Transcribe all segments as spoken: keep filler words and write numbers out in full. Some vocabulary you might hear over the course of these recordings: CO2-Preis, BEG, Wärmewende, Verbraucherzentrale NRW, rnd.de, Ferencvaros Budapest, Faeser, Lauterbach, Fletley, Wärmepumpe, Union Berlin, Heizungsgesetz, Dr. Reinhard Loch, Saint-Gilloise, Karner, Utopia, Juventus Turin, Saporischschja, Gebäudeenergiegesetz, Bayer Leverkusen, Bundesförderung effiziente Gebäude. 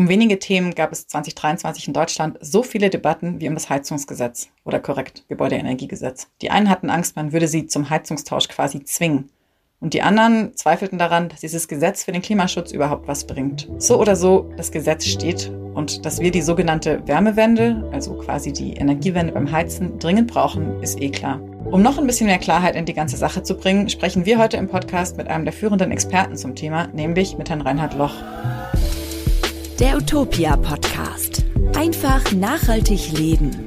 Um wenige Themen gab es zwanzig dreiundzwanzig in Deutschland so viele Debatten wie um das Heizungsgesetz oder korrekt Gebäudeenergiegesetz. Die einen hatten Angst, man würde sie zum Heizungstausch quasi zwingen. Und die anderen zweifelten daran, dass dieses Gesetz für den Klimaschutz überhaupt was bringt. So oder so, das Gesetz steht und dass wir die sogenannte Wärmewende, also quasi die Energiewende beim Heizen, dringend brauchen, ist eh klar. Um noch ein bisschen mehr Klarheit in die ganze Sache zu bringen, sprechen wir heute im Podcast mit einem der führenden Experten zum Thema, nämlich mit Herrn Reinhard Loch. Der Utopia Podcast. Einfach nachhaltig leben.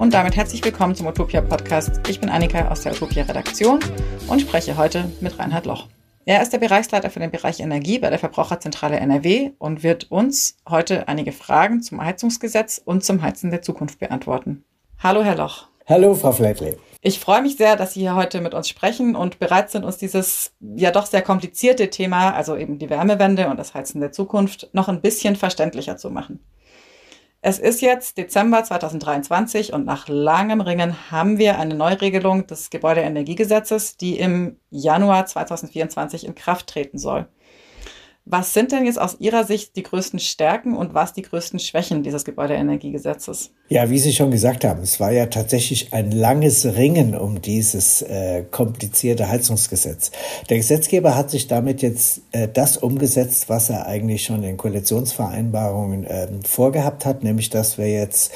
Und damit herzlich willkommen zum Utopia-Podcast. Ich bin Annika aus der Utopia-Redaktion und spreche heute mit Reinhard Loch. Er ist der Bereichsleiter für den Bereich Energie bei der Verbraucherzentrale N R W und wird uns heute einige Fragen zum Heizungsgesetz und zum Heizen der Zukunft beantworten. Hallo, Herr Loch. Hallo, Frau Fletley. Ich freue mich sehr, dass Sie hier heute mit uns sprechen und bereit sind, uns dieses ja doch sehr komplizierte Thema, also eben die Wärmewende und das Heizen der Zukunft, noch ein bisschen verständlicher zu machen. Es ist jetzt Dezember zwanzig dreiundzwanzig und nach langem Ringen haben wir eine Neuregelung des Gebäudeenergiegesetzes, die im Januar zwanzig vierundzwanzig in Kraft treten soll. Was sind denn jetzt aus Ihrer Sicht die größten Stärken und was die größten Schwächen dieses Gebäudeenergiegesetzes? Ja, wie Sie schon gesagt haben, es war ja tatsächlich ein langes Ringen um dieses äh, komplizierte Heizungsgesetz. Der Gesetzgeber hat sich damit jetzt äh, das umgesetzt, was er eigentlich schon in Koalitionsvereinbarungen äh, vorgehabt hat, nämlich dass wir jetzt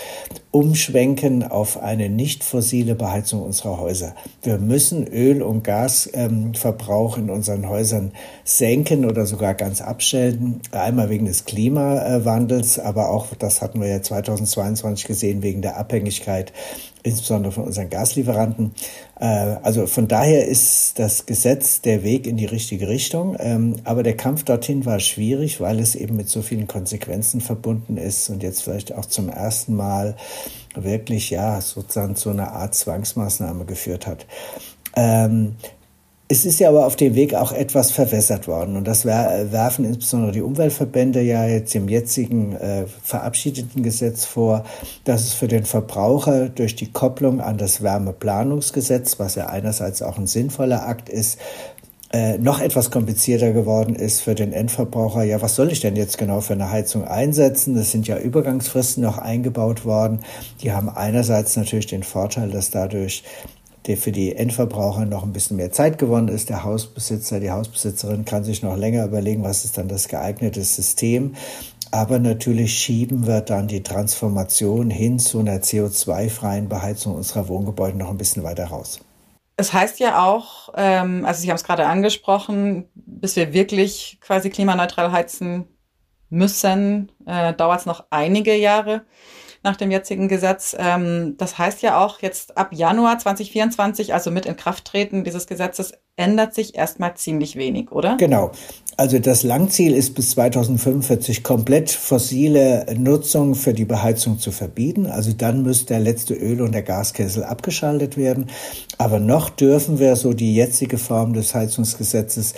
umschwenken auf eine nicht fossile Beheizung unserer Häuser. Wir müssen Öl- und Gasverbrauch ähm, in unseren Häusern senken oder sogar ganz abstellen, einmal wegen des Klimawandels, aber auch, das hatten wir ja zweitausendzweiundzwanzig gesehen, wegen der Abhängigkeit, insbesondere von unseren Gaslieferanten. Also von daher ist das Gesetz der Weg in die richtige Richtung, aber der Kampf dorthin war schwierig, weil es eben mit so vielen Konsequenzen verbunden ist und jetzt vielleicht auch zum ersten Mal wirklich, ja, sozusagen zu einer Art Zwangsmaßnahme geführt hat. Es ist ja aber auf dem Weg auch etwas verwässert worden und das werfen insbesondere die Umweltverbände ja jetzt im jetzigen äh, verabschiedeten Gesetz vor, dass es für den Verbraucher durch die Kopplung an das Wärmeplanungsgesetz, was ja einerseits auch ein sinnvoller Akt ist, Äh, noch etwas komplizierter geworden ist für den Endverbraucher. Ja, was soll ich denn jetzt genau für eine Heizung einsetzen? Es sind ja Übergangsfristen noch eingebaut worden. Die haben einerseits natürlich den Vorteil, dass dadurch der für die Endverbraucher noch ein bisschen mehr Zeit gewonnen ist. Der Hausbesitzer, die Hausbesitzerin kann sich noch länger überlegen, was ist dann das geeignete System. Aber natürlich schieben wir dann die Transformation hin zu einer C O zwei freien Beheizung unserer Wohngebäude noch ein bisschen weiter raus. Es heißt ja auch, ähm, also Sie haben es gerade angesprochen, bis wir wirklich quasi klimaneutral heizen müssen, äh, dauert es noch einige Jahre nach dem jetzigen Gesetz. Das heißt ja auch, jetzt ab Januar zwanzig vierundzwanzig, also mit Inkrafttreten dieses Gesetzes, ändert sich erstmal ziemlich wenig, oder? Genau. Also das Langziel ist, bis zweitausendfünfundvierzig komplett fossile Nutzung für die Beheizung zu verbieten. Also dann müsste der letzte Öl- und der Gaskessel abgeschaltet werden. Aber noch dürfen wir so die jetzige Form des Heizungsgesetzes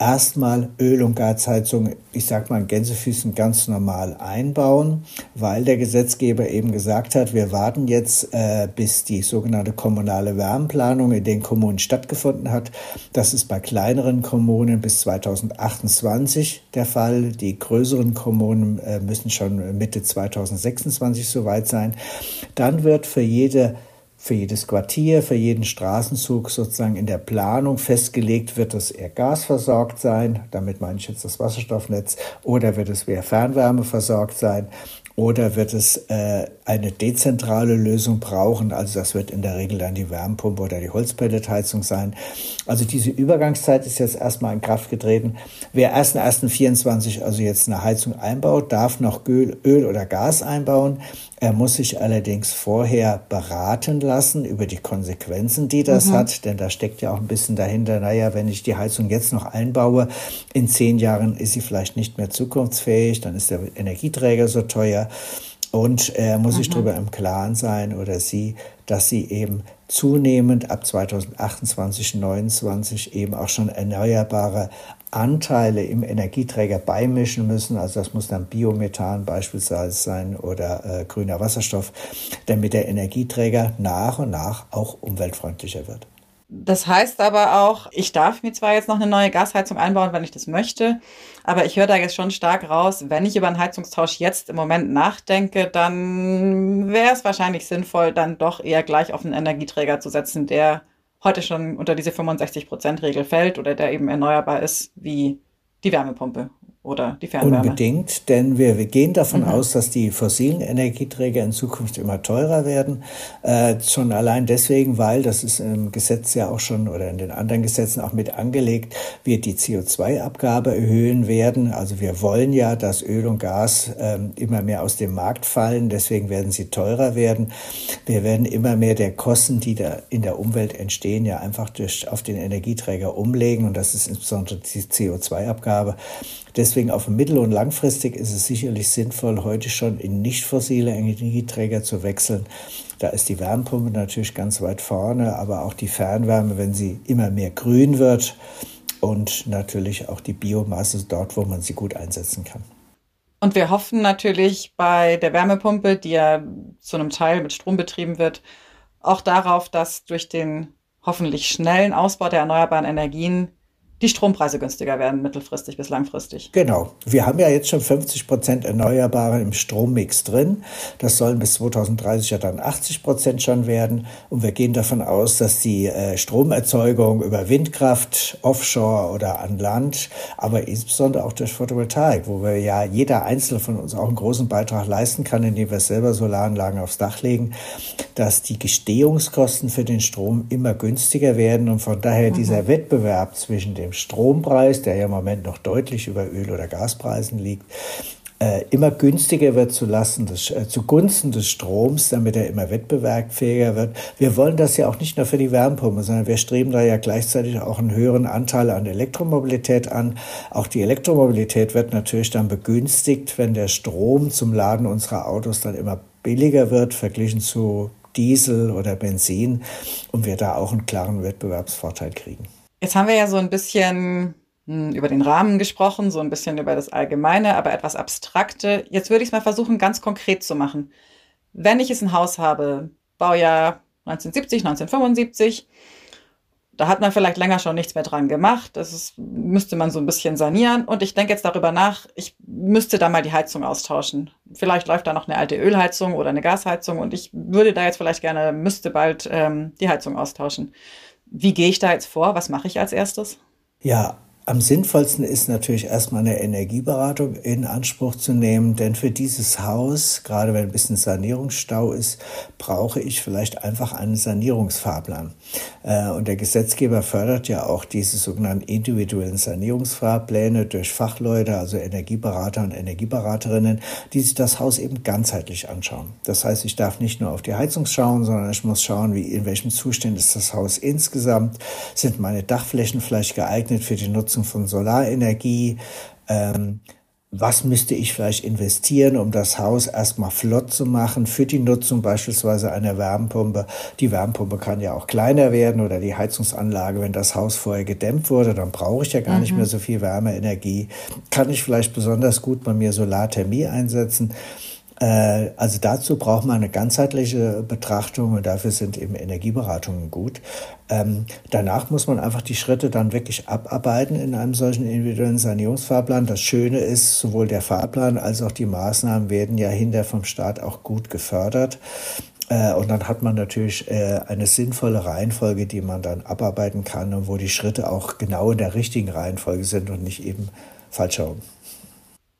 erstmal Öl- und Gasheizung, ich sag mal in Gänsefüßen, ganz normal einbauen, weil der Gesetzgeber eben gesagt hat, wir warten jetzt, äh, bis die sogenannte kommunale Wärmeplanung in den Kommunen stattgefunden hat. Das ist bei kleineren Kommunen bis zweitausendachtundzwanzig der Fall. Die größeren Kommunen äh, müssen schon Mitte zweitausendsechsundzwanzig soweit sein. Dann wird für jede Für jedes Quartier, für jeden Straßenzug sozusagen in der Planung festgelegt, wird es eher gasversorgt sein, damit meine ich jetzt das Wasserstoffnetz, oder wird es eher Fernwärme versorgt sein, oder wird es äh, eine dezentrale Lösung brauchen, also das wird in der Regel dann die Wärmepumpe oder die Holzpelletheizung sein. Also diese Übergangszeit ist jetzt erstmal in Kraft getreten. Wer ersten ersten vierundzwanzig also jetzt eine Heizung einbaut, darf noch Öl, Öl oder Gas einbauen. Er muss sich allerdings vorher beraten lassen über die Konsequenzen, die das mhm. hat, denn da steckt ja auch ein bisschen dahinter, naja, wenn ich die Heizung jetzt noch einbaue, in zehn Jahren ist sie vielleicht nicht mehr zukunftsfähig, dann ist der Energieträger so teuer und er äh, muss mhm. sich darüber im Klaren sein oder sie, dass sie eben zunehmend ab zweitausendachtundzwanzig, neunundzwanzig eben auch schon erneuerbare Anteile im Energieträger beimischen müssen. Also das muss dann Biomethan beispielsweise sein oder äh, grüner Wasserstoff, damit der Energieträger nach und nach auch umweltfreundlicher wird. Das heißt aber auch, ich darf mir zwar jetzt noch eine neue Gasheizung einbauen, wenn ich das möchte, aber ich höre da jetzt schon stark raus, wenn ich über einen Heizungstausch jetzt im Moment nachdenke, dann wäre es wahrscheinlich sinnvoll, dann doch eher gleich auf einen Energieträger zu setzen, der heute schon unter diese fünfundsechzig Prozent Regel fällt oder der eben erneuerbar ist, wie die Wärmepumpe oder die Fernwärme. Unbedingt, denn wir, wir gehen davon mhm. aus, dass die fossilen Energieträger in Zukunft immer teurer werden. Äh, schon allein deswegen, weil, das ist im Gesetz ja auch schon oder in den anderen Gesetzen auch mit angelegt, wir die C O zwei Abgabe erhöhen werden. Also wir wollen ja, dass Öl und Gas äh, immer mehr aus dem Markt fallen. Deswegen werden sie teurer werden. Wir werden immer mehr der Kosten, die da in der Umwelt entstehen, ja einfach durch, auf den Energieträger umlegen. Und das ist insbesondere die C O zwei Abgabe. Deswegen auf mittel- und langfristig ist es sicherlich sinnvoll, heute schon in nicht fossile Energieträger zu wechseln. Da ist die Wärmepumpe natürlich ganz weit vorne, aber auch die Fernwärme, wenn sie immer mehr grün wird, und natürlich auch die Biomasse dort, wo man sie gut einsetzen kann. Und wir hoffen natürlich bei der Wärmepumpe, die ja zu einem Teil mit Strom betrieben wird, auch darauf, dass durch den hoffentlich schnellen Ausbau der erneuerbaren Energien die Strompreise günstiger werden, mittelfristig bis langfristig. Genau. Wir haben ja jetzt schon fünfzig Prozent Erneuerbare im Strommix drin. Das sollen bis zwanzig dreißig ja dann achtzig Prozent schon werden. Und wir gehen davon aus, dass die äh, Stromerzeugung über Windkraft, Offshore oder an Land, aber insbesondere auch durch Photovoltaik, wo wir ja jeder Einzelne von uns auch einen großen Beitrag leisten kann, indem wir selber Solaranlagen aufs Dach legen, dass die Gestehungskosten für den Strom immer günstiger werden. Und von daher mhm. dieser Wettbewerb zwischen den Strompreis, der ja im Moment noch deutlich über Öl- oder Gaspreisen liegt, äh, immer günstiger wird zu lassen, des, äh, zugunsten des Stroms, damit er immer wettbewerbsfähiger wird. Wir wollen das ja auch nicht nur für die Wärmepumpe, sondern wir streben da ja gleichzeitig auch einen höheren Anteil an Elektromobilität an. Auch die Elektromobilität wird natürlich dann begünstigt, wenn der Strom zum Laden unserer Autos dann immer billiger wird, verglichen zu Diesel oder Benzin, und wir da auch einen klaren Wettbewerbsvorteil kriegen. Jetzt haben wir ja so ein bisschen über den Rahmen gesprochen, so ein bisschen über das Allgemeine, aber etwas Abstrakte. Jetzt würde ich es mal versuchen, ganz konkret zu machen. Wenn ich jetzt ein Haus habe, Baujahr neunzehnhundertsiebzig, neunzehnhundertfünfundsiebzig, da hat man vielleicht länger schon nichts mehr dran gemacht. Das ist, müsste man so ein bisschen sanieren. Und ich denke jetzt darüber nach, ich müsste da mal die Heizung austauschen. Vielleicht läuft da noch eine alte Ölheizung oder eine Gasheizung und ich würde da jetzt vielleicht gerne, müsste bald ähm, die Heizung austauschen. Wie gehe ich da jetzt vor? Was mache ich als erstes? Ja, am sinnvollsten ist natürlich erstmal eine Energieberatung in Anspruch zu nehmen, denn für dieses Haus, gerade wenn ein bisschen Sanierungsstau ist, brauche ich vielleicht einfach einen Sanierungsfahrplan. Und der Gesetzgeber fördert ja auch diese sogenannten individuellen Sanierungsfahrpläne durch Fachleute, also Energieberater und Energieberaterinnen, die sich das Haus eben ganzheitlich anschauen. Das heißt, ich darf nicht nur auf die Heizung schauen, sondern ich muss schauen, wie, in welchem Zustand ist das Haus insgesamt, sind meine Dachflächen vielleicht geeignet für die Nutzung von Solarenergie, ähm, was müsste ich vielleicht investieren, um das Haus erstmal flott zu machen für die Nutzung beispielsweise einer Wärmepumpe. Die Wärmepumpe kann ja auch kleiner werden oder die Heizungsanlage, wenn das Haus vorher gedämmt wurde, dann brauche ich ja gar mhm. nicht mehr so viel Wärmeenergie. Kann ich vielleicht besonders gut bei mir Solarthermie einsetzen. Äh, also dazu braucht man eine ganzheitliche Betrachtung und dafür sind eben Energieberatungen gut. Ähm, danach muss man einfach die Schritte dann wirklich abarbeiten in einem solchen individuellen Sanierungsfahrplan. Das Schöne ist, sowohl der Fahrplan als auch die Maßnahmen werden ja hinterher vom Staat auch gut gefördert. Äh, und dann hat man natürlich äh, eine sinnvolle Reihenfolge, die man dann abarbeiten kann und wo die Schritte auch genau in der richtigen Reihenfolge sind und nicht eben falsch herum.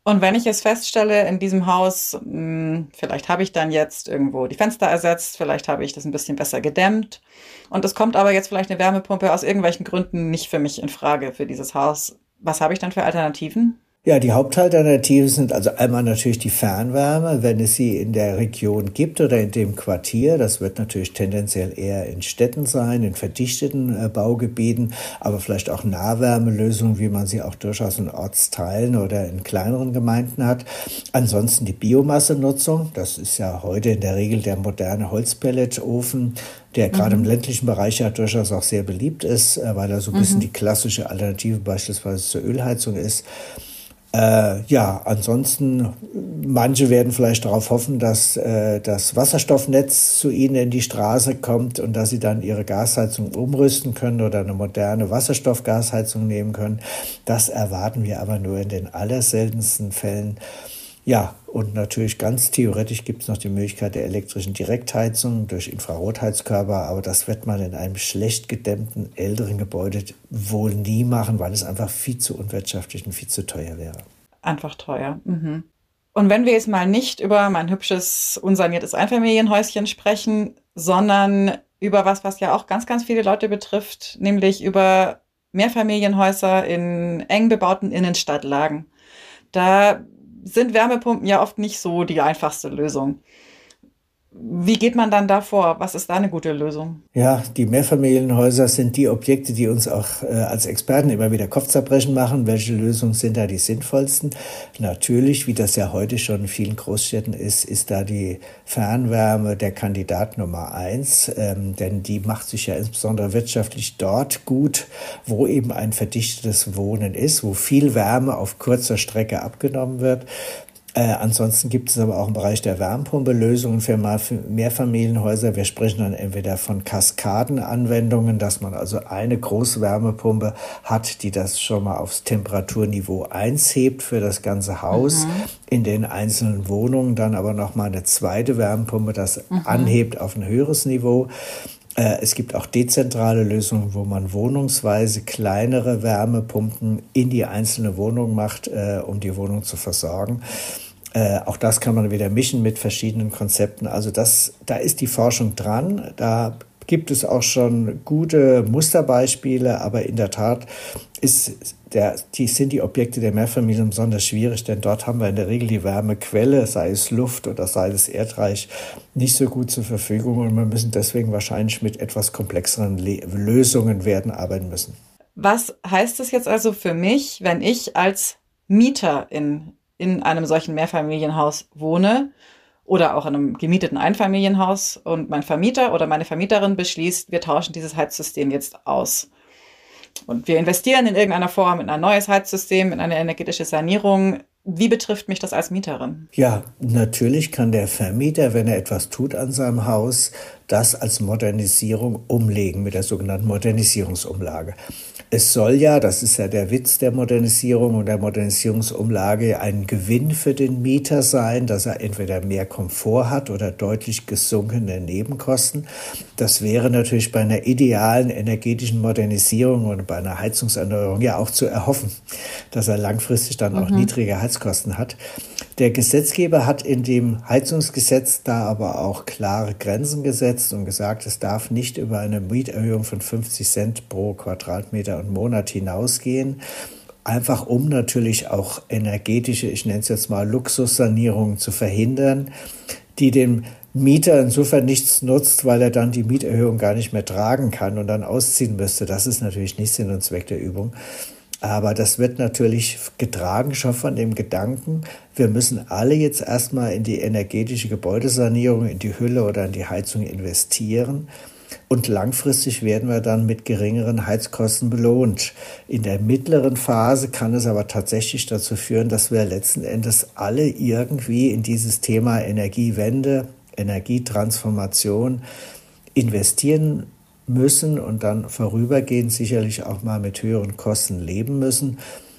Und wenn ich es feststelle, in diesem Haus, mh, vielleicht habe ich dann jetzt irgendwo die Fenster ersetzt, vielleicht habe ich das ein bisschen besser gedämmt und es kommt aber jetzt vielleicht eine Wärmepumpe aus irgendwelchen Gründen nicht für mich in Frage für dieses Haus. Was habe ich dann für Alternativen? Ja, die Hauptalternativen sind also einmal natürlich die Fernwärme, wenn es sie in der Region gibt oder in dem Quartier. Das wird natürlich tendenziell eher in Städten sein, in verdichteten äh, Baugebieten, aber vielleicht auch Nahwärmelösungen, wie man sie auch durchaus in Ortsteilen oder in kleineren Gemeinden hat. Ansonsten die Biomassenutzung. Das ist ja heute in der Regel der moderne Holzpelletofen, der gerade mhm. im ländlichen Bereich ja durchaus auch sehr beliebt ist, äh, weil er so ein mhm. bisschen die klassische Alternative beispielsweise zur Ölheizung ist. Äh, ja, ansonsten Manche werden vielleicht darauf hoffen, dass äh, das Wasserstoffnetz zu ihnen in die Straße kommt und dass sie dann ihre Gasheizung umrüsten können oder eine moderne Wasserstoffgasheizung nehmen können. Das erwarten wir aber nur in den allerseltensten Fällen. Ja, und natürlich ganz theoretisch gibt es noch die Möglichkeit der elektrischen Direktheizung durch Infrarotheizkörper, aber das wird man in einem schlecht gedämmten älteren Gebäude wohl nie machen, weil es einfach viel zu unwirtschaftlich und viel zu teuer wäre. Einfach teuer, mhm. Und wenn wir jetzt mal nicht über mein hübsches, unsaniertes Einfamilienhäuschen sprechen, sondern über was, was ja auch ganz, ganz viele Leute betrifft, nämlich über Mehrfamilienhäuser in eng bebauten Innenstadtlagen. Da sind Wärmepumpen ja oft nicht so die einfachste Lösung. Wie geht man dann da vor? Was ist da eine gute Lösung? Ja, die Mehrfamilienhäuser sind die Objekte, die uns auch äh, als Experten immer wieder Kopfzerbrechen machen. Welche Lösungen sind da die sinnvollsten? Natürlich, wie das ja heute schon in vielen Großstädten ist, ist da die Fernwärme der Kandidat Nummer eins. Ähm, denn die macht sich ja insbesondere wirtschaftlich dort gut, wo eben ein verdichtetes Wohnen ist, wo viel Wärme auf kurzer Strecke abgenommen wird. Äh, ansonsten gibt es aber auch im Bereich der Wärmepumpe Lösungen für Mehrfamilienhäuser. Wir sprechen dann entweder von Kaskadenanwendungen, dass man also eine große Wärmepumpe hat, die das schon mal aufs Temperaturniveau eins hebt für das ganze Haus. Mhm. In den einzelnen Wohnungen dann aber nochmal eine zweite Wärmepumpe, das mhm. anhebt auf ein höheres Niveau. Es gibt auch dezentrale Lösungen, wo man wohnungsweise kleinere Wärmepumpen in die einzelne Wohnung macht, um die Wohnung zu versorgen. Äh, auch das kann man wieder mischen mit verschiedenen Konzepten. Also das, da ist die Forschung dran. Da gibt es auch schon gute Musterbeispiele, aber in der Tat ist der, die, sind die Objekte der Mehrfamilien besonders schwierig, denn dort haben wir in der Regel die Wärmequelle, sei es Luft oder sei es Erdreich, nicht so gut zur Verfügung und wir müssen deswegen wahrscheinlich mit etwas komplexeren Le- Lösungen werden arbeiten müssen. Was heißt das jetzt also für mich, wenn ich als Mieter in, in einem solchen Mehrfamilienhaus wohne oder auch in einem gemieteten Einfamilienhaus und mein Vermieter oder meine Vermieterin beschließt, wir tauschen dieses Heizsystem jetzt aus? Und wir investieren in irgendeiner Form in ein neues Heizsystem, in eine energetische Sanierung. Wie betrifft mich das als Mieterin? Ja, natürlich kann der Vermieter, wenn er etwas tut an seinem Haus, das als Modernisierung umlegen mit der sogenannten Modernisierungsumlage. Es soll ja, das ist ja der Witz der Modernisierung und der Modernisierungsumlage, ein Gewinn für den Mieter sein, dass er entweder mehr Komfort hat oder deutlich gesunkene Nebenkosten. Das wäre natürlich bei einer idealen energetischen Modernisierung und bei einer Heizungserneuerung ja auch zu erhoffen, dass er langfristig dann mhm. auch niedrige Heizkosten hat. Der Gesetzgeber hat in dem Heizungsgesetz da aber auch klare Grenzen gesetzt und gesagt, es darf nicht über eine Mieterhöhung von fünfzig Cent pro Quadratmeter und Monat hinausgehen. Einfach um natürlich auch energetische, ich nenne es jetzt mal Luxussanierungen zu verhindern, die dem Mieter insofern nichts nutzt, weil er dann die Mieterhöhung gar nicht mehr tragen kann und dann ausziehen müsste. Das ist natürlich nicht Sinn und Zweck der Übung. Aber das wird natürlich getragen schon von dem Gedanken, wir müssen alle jetzt erstmal in die energetische Gebäudesanierung, in die Hülle oder in die Heizung investieren. Und langfristig werden wir dann mit geringeren Heizkosten belohnt. In der mittleren Phase kann es aber tatsächlich dazu führen, dass wir letzten Endes alle irgendwie in dieses Thema Energiewende, Energietransformation investieren müssen und dann vorübergehend sicherlich auch mal mit höheren Kosten leben müssen.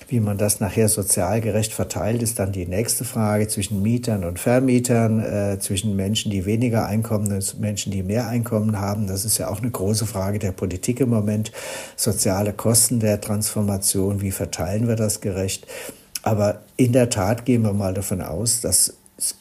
Wie man das nachher sozial gerecht verteilt, ist dann die nächste Frage zwischen Mietern und Vermietern, äh, zwischen Menschen, die weniger Einkommen und Menschen, die mehr Einkommen haben. Das ist ja auch eine große Frage der Politik im Moment. Soziale Kosten der Transformation, wie verteilen wir das gerecht? Aber in der Tat gehen wir mal davon aus, dass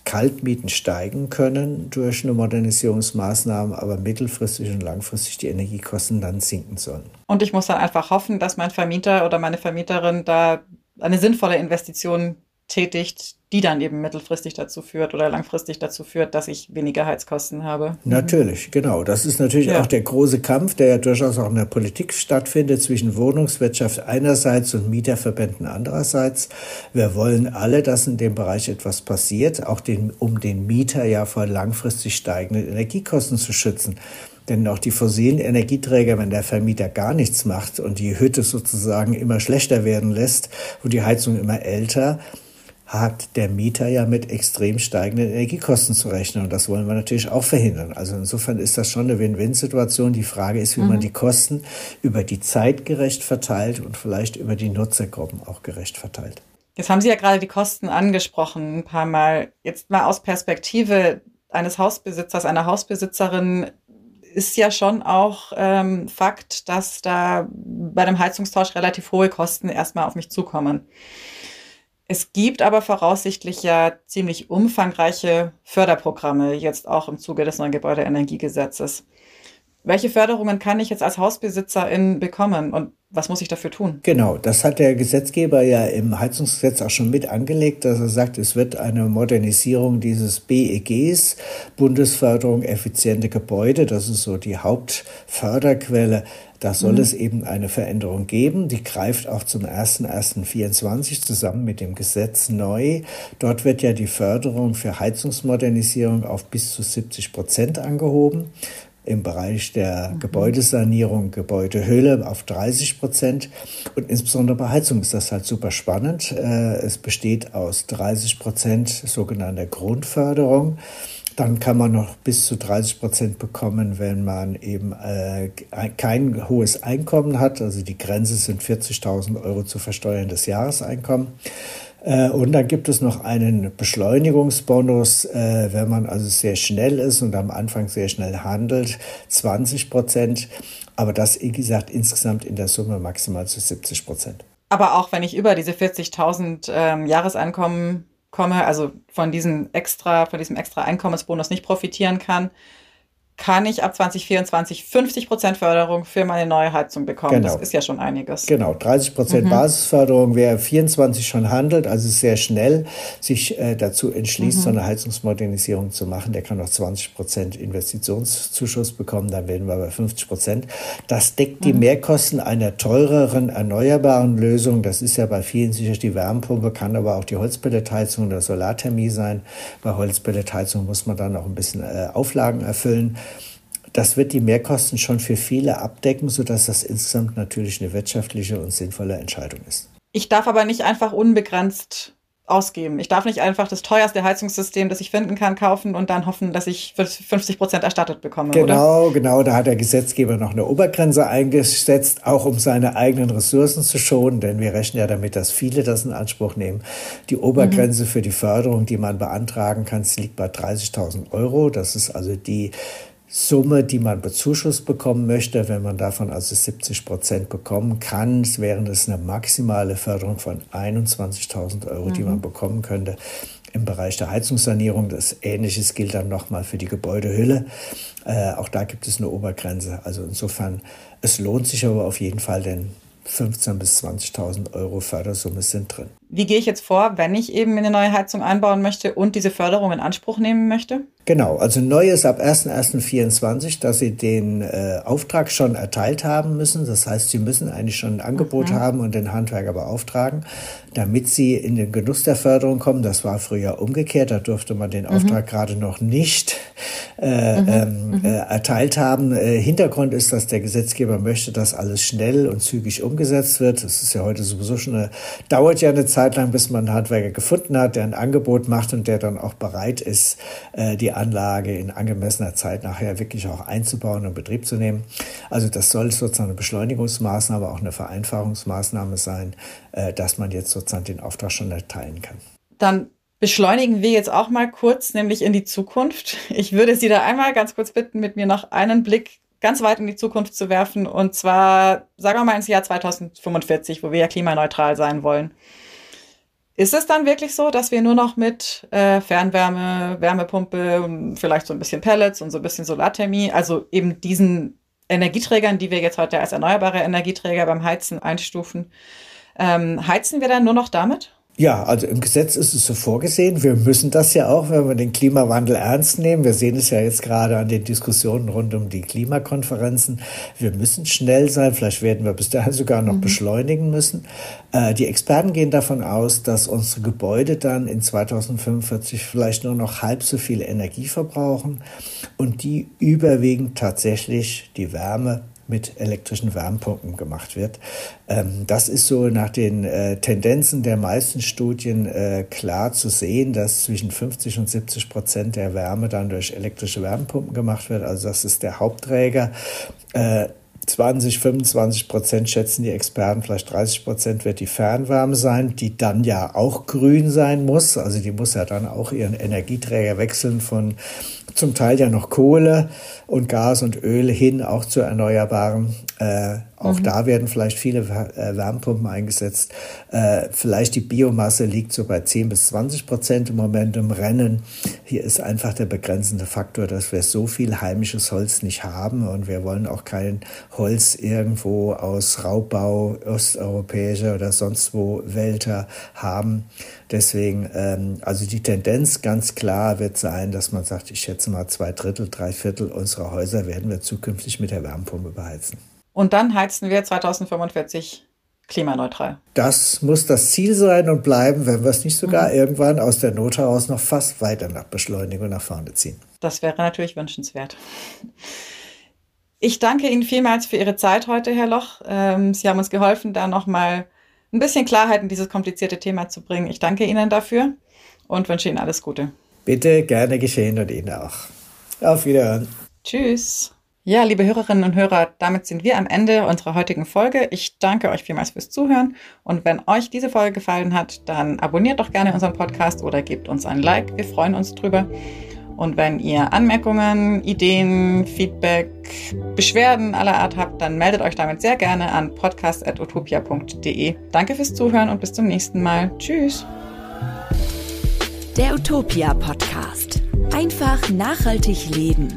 Kaltmieten steigen können durch eine Modernisierungsmaßnahme, aber mittelfristig und langfristig die Energiekosten dann sinken sollen. Und ich muss dann einfach hoffen, dass mein Vermieter oder meine Vermieterin da eine sinnvolle Investition tätigt, die dann eben mittelfristig dazu führt oder langfristig dazu führt, dass ich weniger Heizkosten habe. Natürlich, genau. Das ist natürlich ja. auch der große Kampf, der ja durchaus auch in der Politik stattfindet, zwischen Wohnungswirtschaft einerseits und Mieterverbänden andererseits. Wir wollen alle, dass in dem Bereich etwas passiert, auch den, um den Mieter ja vor langfristig steigenden Energiekosten zu schützen. Denn auch die fossilen Energieträger, wenn der Vermieter gar nichts macht und die Hütte sozusagen immer schlechter werden lässt und die Heizung immer älter, hat der Mieter ja mit extrem steigenden Energiekosten zu rechnen. Und das wollen wir natürlich auch verhindern. Also insofern ist das schon eine Win-Win-Situation. Die Frage ist, wie mhm. man die Kosten über die Zeit gerecht verteilt und vielleicht über die Nutzergruppen auch gerecht verteilt. Jetzt haben Sie ja gerade die Kosten angesprochen, ein paar Mal. Jetzt mal aus Perspektive eines Hausbesitzers, einer Hausbesitzerin, ist ja schon auch ähm, Fakt, dass da bei dem Heizungstausch relativ hohe Kosten erstmal auf mich zukommen. Es gibt aber voraussichtlich ja ziemlich umfangreiche Förderprogramme, jetzt auch im Zuge des neuen Gebäudeenergiegesetzes. Welche Förderungen kann ich jetzt als Hausbesitzerin bekommen und was muss ich dafür tun? Genau, das hat der Gesetzgeber ja im Heizungsgesetz auch schon mit angelegt, dass er sagt, es wird eine Modernisierung dieses B E Gs, Bundesförderung effiziente Gebäude, das ist so die Hauptförderquelle. Da soll mhm. es eben eine Veränderung geben, die greift auch zum ersten Januar vierundzwanzig zusammen mit dem Gesetz neu. Dort wird ja die Förderung für Heizungsmodernisierung auf bis zu siebzig Prozent angehoben. Im Bereich der Gebäudesanierung, Gebäudehülle auf dreißig Prozent. Und insbesondere bei Heizung ist das halt super spannend. Es besteht aus dreißig Prozent sogenannter Grundförderung. Dann kann man noch bis zu dreißig Prozent bekommen, wenn man eben äh, kein hohes Einkommen hat. Also die Grenze sind vierzigtausend Euro zu versteuerndes Jahreseinkommen. Und dann gibt es noch einen Beschleunigungsbonus, wenn man also sehr schnell ist und am Anfang sehr schnell handelt, zwanzig Prozent. Aber das, wie gesagt, insgesamt in der Summe maximal zu siebzig Prozent. Aber auch wenn ich über diese vierzigtausend ähm, Jahreseinkommen komme, also von diesem extra, von diesem extra Einkommensbonus nicht profitieren kann, kann ich ab zwanzig vierundzwanzig fünfzig Prozent Förderung für meine neue Heizung bekommen. Genau. Das ist ja schon einiges. Genau, dreißig Prozent mhm. Basisförderung, wer vierundzwanzig schon handelt, also sehr schnell sich äh, dazu entschließt, mhm. so eine Heizungsmodernisierung zu machen, der kann noch zwanzig Prozent Investitionszuschuss bekommen, dann werden wir bei fünfzig Prozent. Das deckt die mhm. Mehrkosten einer teureren, erneuerbaren Lösung. Das ist ja bei vielen sicher die Wärmepumpe, kann aber auch die Holzpelletheizung oder Solarthermie sein. Bei Holzpelletheizung muss man dann auch ein bisschen äh, Auflagen erfüllen. Das wird die Mehrkosten schon für viele abdecken, sodass das insgesamt natürlich eine wirtschaftliche und sinnvolle Entscheidung ist. Ich darf aber nicht einfach unbegrenzt ausgeben. Ich darf nicht einfach das teuerste Heizungssystem, das ich finden kann, kaufen und dann hoffen, dass ich fünfzig Prozent erstattet bekomme. Genau, oder? Genau. Da hat der Gesetzgeber noch eine Obergrenze eingesetzt, auch um seine eigenen Ressourcen zu schonen, denn wir rechnen ja damit, dass viele das in Anspruch nehmen. Die Obergrenze mhm. für die Förderung, die man beantragen kann, liegt bei dreißigtausend Euro. Das ist also die Summe, die man Bezuschuss bekommen möchte, wenn man davon also siebzig Prozent bekommen kann, wäre das eine maximale Förderung von einundzwanzigtausend Euro, mhm. die man bekommen könnte im Bereich der Heizungssanierung. Das Ähnliches gilt dann nochmal für die Gebäudehülle. Äh, auch da gibt es eine Obergrenze. Also insofern, es lohnt sich aber auf jeden Fall, denn fünfzehntausend bis zwanzigtausend Euro Fördersumme sind drin. Wie gehe ich jetzt vor, wenn ich eben eine neue Heizung einbauen möchte und diese Förderung in Anspruch nehmen möchte? Genau, also neu ist ab ersten Januar vierundzwanzig, dass Sie den äh, Auftrag schon erteilt haben müssen. Das heißt, Sie müssen eigentlich schon ein Angebot mhm. haben und den Handwerker beauftragen, damit Sie in den Genuss der Förderung kommen. Das war früher umgekehrt, da durfte man den Auftrag mhm. gerade noch nicht äh, mhm. ähm, äh, erteilt haben. Äh, Hintergrund ist, dass der Gesetzgeber möchte, dass alles schnell und zügig umgesetzt wird. Das ist ja heute sowieso schon eine, dauert ja eine Zeit lang, bis man einen Handwerker gefunden hat, der ein Angebot macht und der dann auch bereit ist, äh, die Anlage in angemessener Zeit nachher wirklich auch einzubauen und in Betrieb zu nehmen. Also das soll sozusagen eine Beschleunigungsmaßnahme, auch eine Vereinfachungsmaßnahme sein, dass man jetzt sozusagen den Auftrag schon erteilen kann. Dann beschleunigen wir jetzt auch mal kurz, nämlich in die Zukunft. Ich würde Sie da einmal ganz kurz bitten, mit mir noch einen Blick ganz weit in die Zukunft zu werfen, und zwar, sagen wir mal, ins Jahr zweitausendfünfundvierzig, wo wir ja klimaneutral sein wollen. Ist es dann wirklich so, dass wir nur noch mit äh, Fernwärme, Wärmepumpe, vielleicht so ein bisschen Pellets und so ein bisschen Solarthermie, also eben diesen Energieträgern, die wir jetzt heute als erneuerbare Energieträger beim Heizen einstufen, ähm, heizen wir dann nur noch damit? Ja, also im Gesetz ist es so vorgesehen. Wir müssen das ja auch, wenn wir den Klimawandel ernst nehmen. Wir sehen es ja jetzt gerade an den Diskussionen rund um die Klimakonferenzen. Wir müssen schnell sein. Vielleicht werden wir bis dahin sogar noch mhm. beschleunigen müssen. Äh, die Experten gehen davon aus, dass unsere Gebäude dann in zweitausendfünfundvierzig vielleicht nur noch halb so viel Energie verbrauchen und die überwiegend tatsächlich die Wärme mit elektrischen Wärmepumpen gemacht wird. Das ist so nach den Tendenzen der meisten Studien klar zu sehen, dass zwischen fünfzig und siebzig Prozent der Wärme dann durch elektrische Wärmepumpen gemacht wird. Also das ist der Hauptträger. zwanzig, fünfundzwanzig Prozent schätzen die Experten, vielleicht dreißig Prozent wird die Fernwärme sein, die dann ja auch grün sein muss. Also die muss ja dann auch ihren Energieträger wechseln von zum Teil ja noch Kohle und Gas und Öl hin, auch zu Erneuerbaren. Äh, auch mhm. da werden vielleicht viele Wärmepumpen eingesetzt. Äh, vielleicht die Biomasse liegt so bei zehn bis zwanzig Prozent im Moment im Rennen. Hier ist einfach der begrenzende Faktor, dass wir so viel heimisches Holz nicht haben. Und wir wollen auch kein Holz irgendwo aus Raubbau, osteuropäischer oder sonst wo Wälder haben. Deswegen, ähm, also die Tendenz ganz klar wird sein, dass man sagt, ich schätze mal zwei Drittel, drei Viertel unserer Häuser werden wir zukünftig mit der Wärmepumpe beheizen. Und dann heizen wir zweitausendfünfundvierzig klimaneutral. Das muss das Ziel sein und bleiben, wenn wir es nicht sogar mhm. irgendwann aus der Not heraus noch fast weiter nach Beschleunigung nach vorne ziehen. Das wäre natürlich wünschenswert. Ich danke Ihnen vielmals für Ihre Zeit heute, Herr Loch. Ähm, Sie haben uns geholfen, da nochmal ein bisschen Klarheit in dieses komplizierte Thema zu bringen. Ich danke Ihnen dafür und wünsche Ihnen alles Gute. Bitte, gerne geschehen und Ihnen auch. Auf Wiederhören. Tschüss. Ja, liebe Hörerinnen und Hörer, damit sind wir am Ende unserer heutigen Folge. Ich danke euch vielmals fürs Zuhören und wenn euch diese Folge gefallen hat, dann abonniert doch gerne unseren Podcast oder gebt uns ein Like. Wir freuen uns drüber. Und wenn ihr Anmerkungen, Ideen, Feedback, Beschwerden aller Art habt, dann meldet euch damit sehr gerne an podcast at utopia punkt de. Danke fürs Zuhören und bis zum nächsten Mal. Tschüss. Der Utopia Podcast. Einfach nachhaltig leben.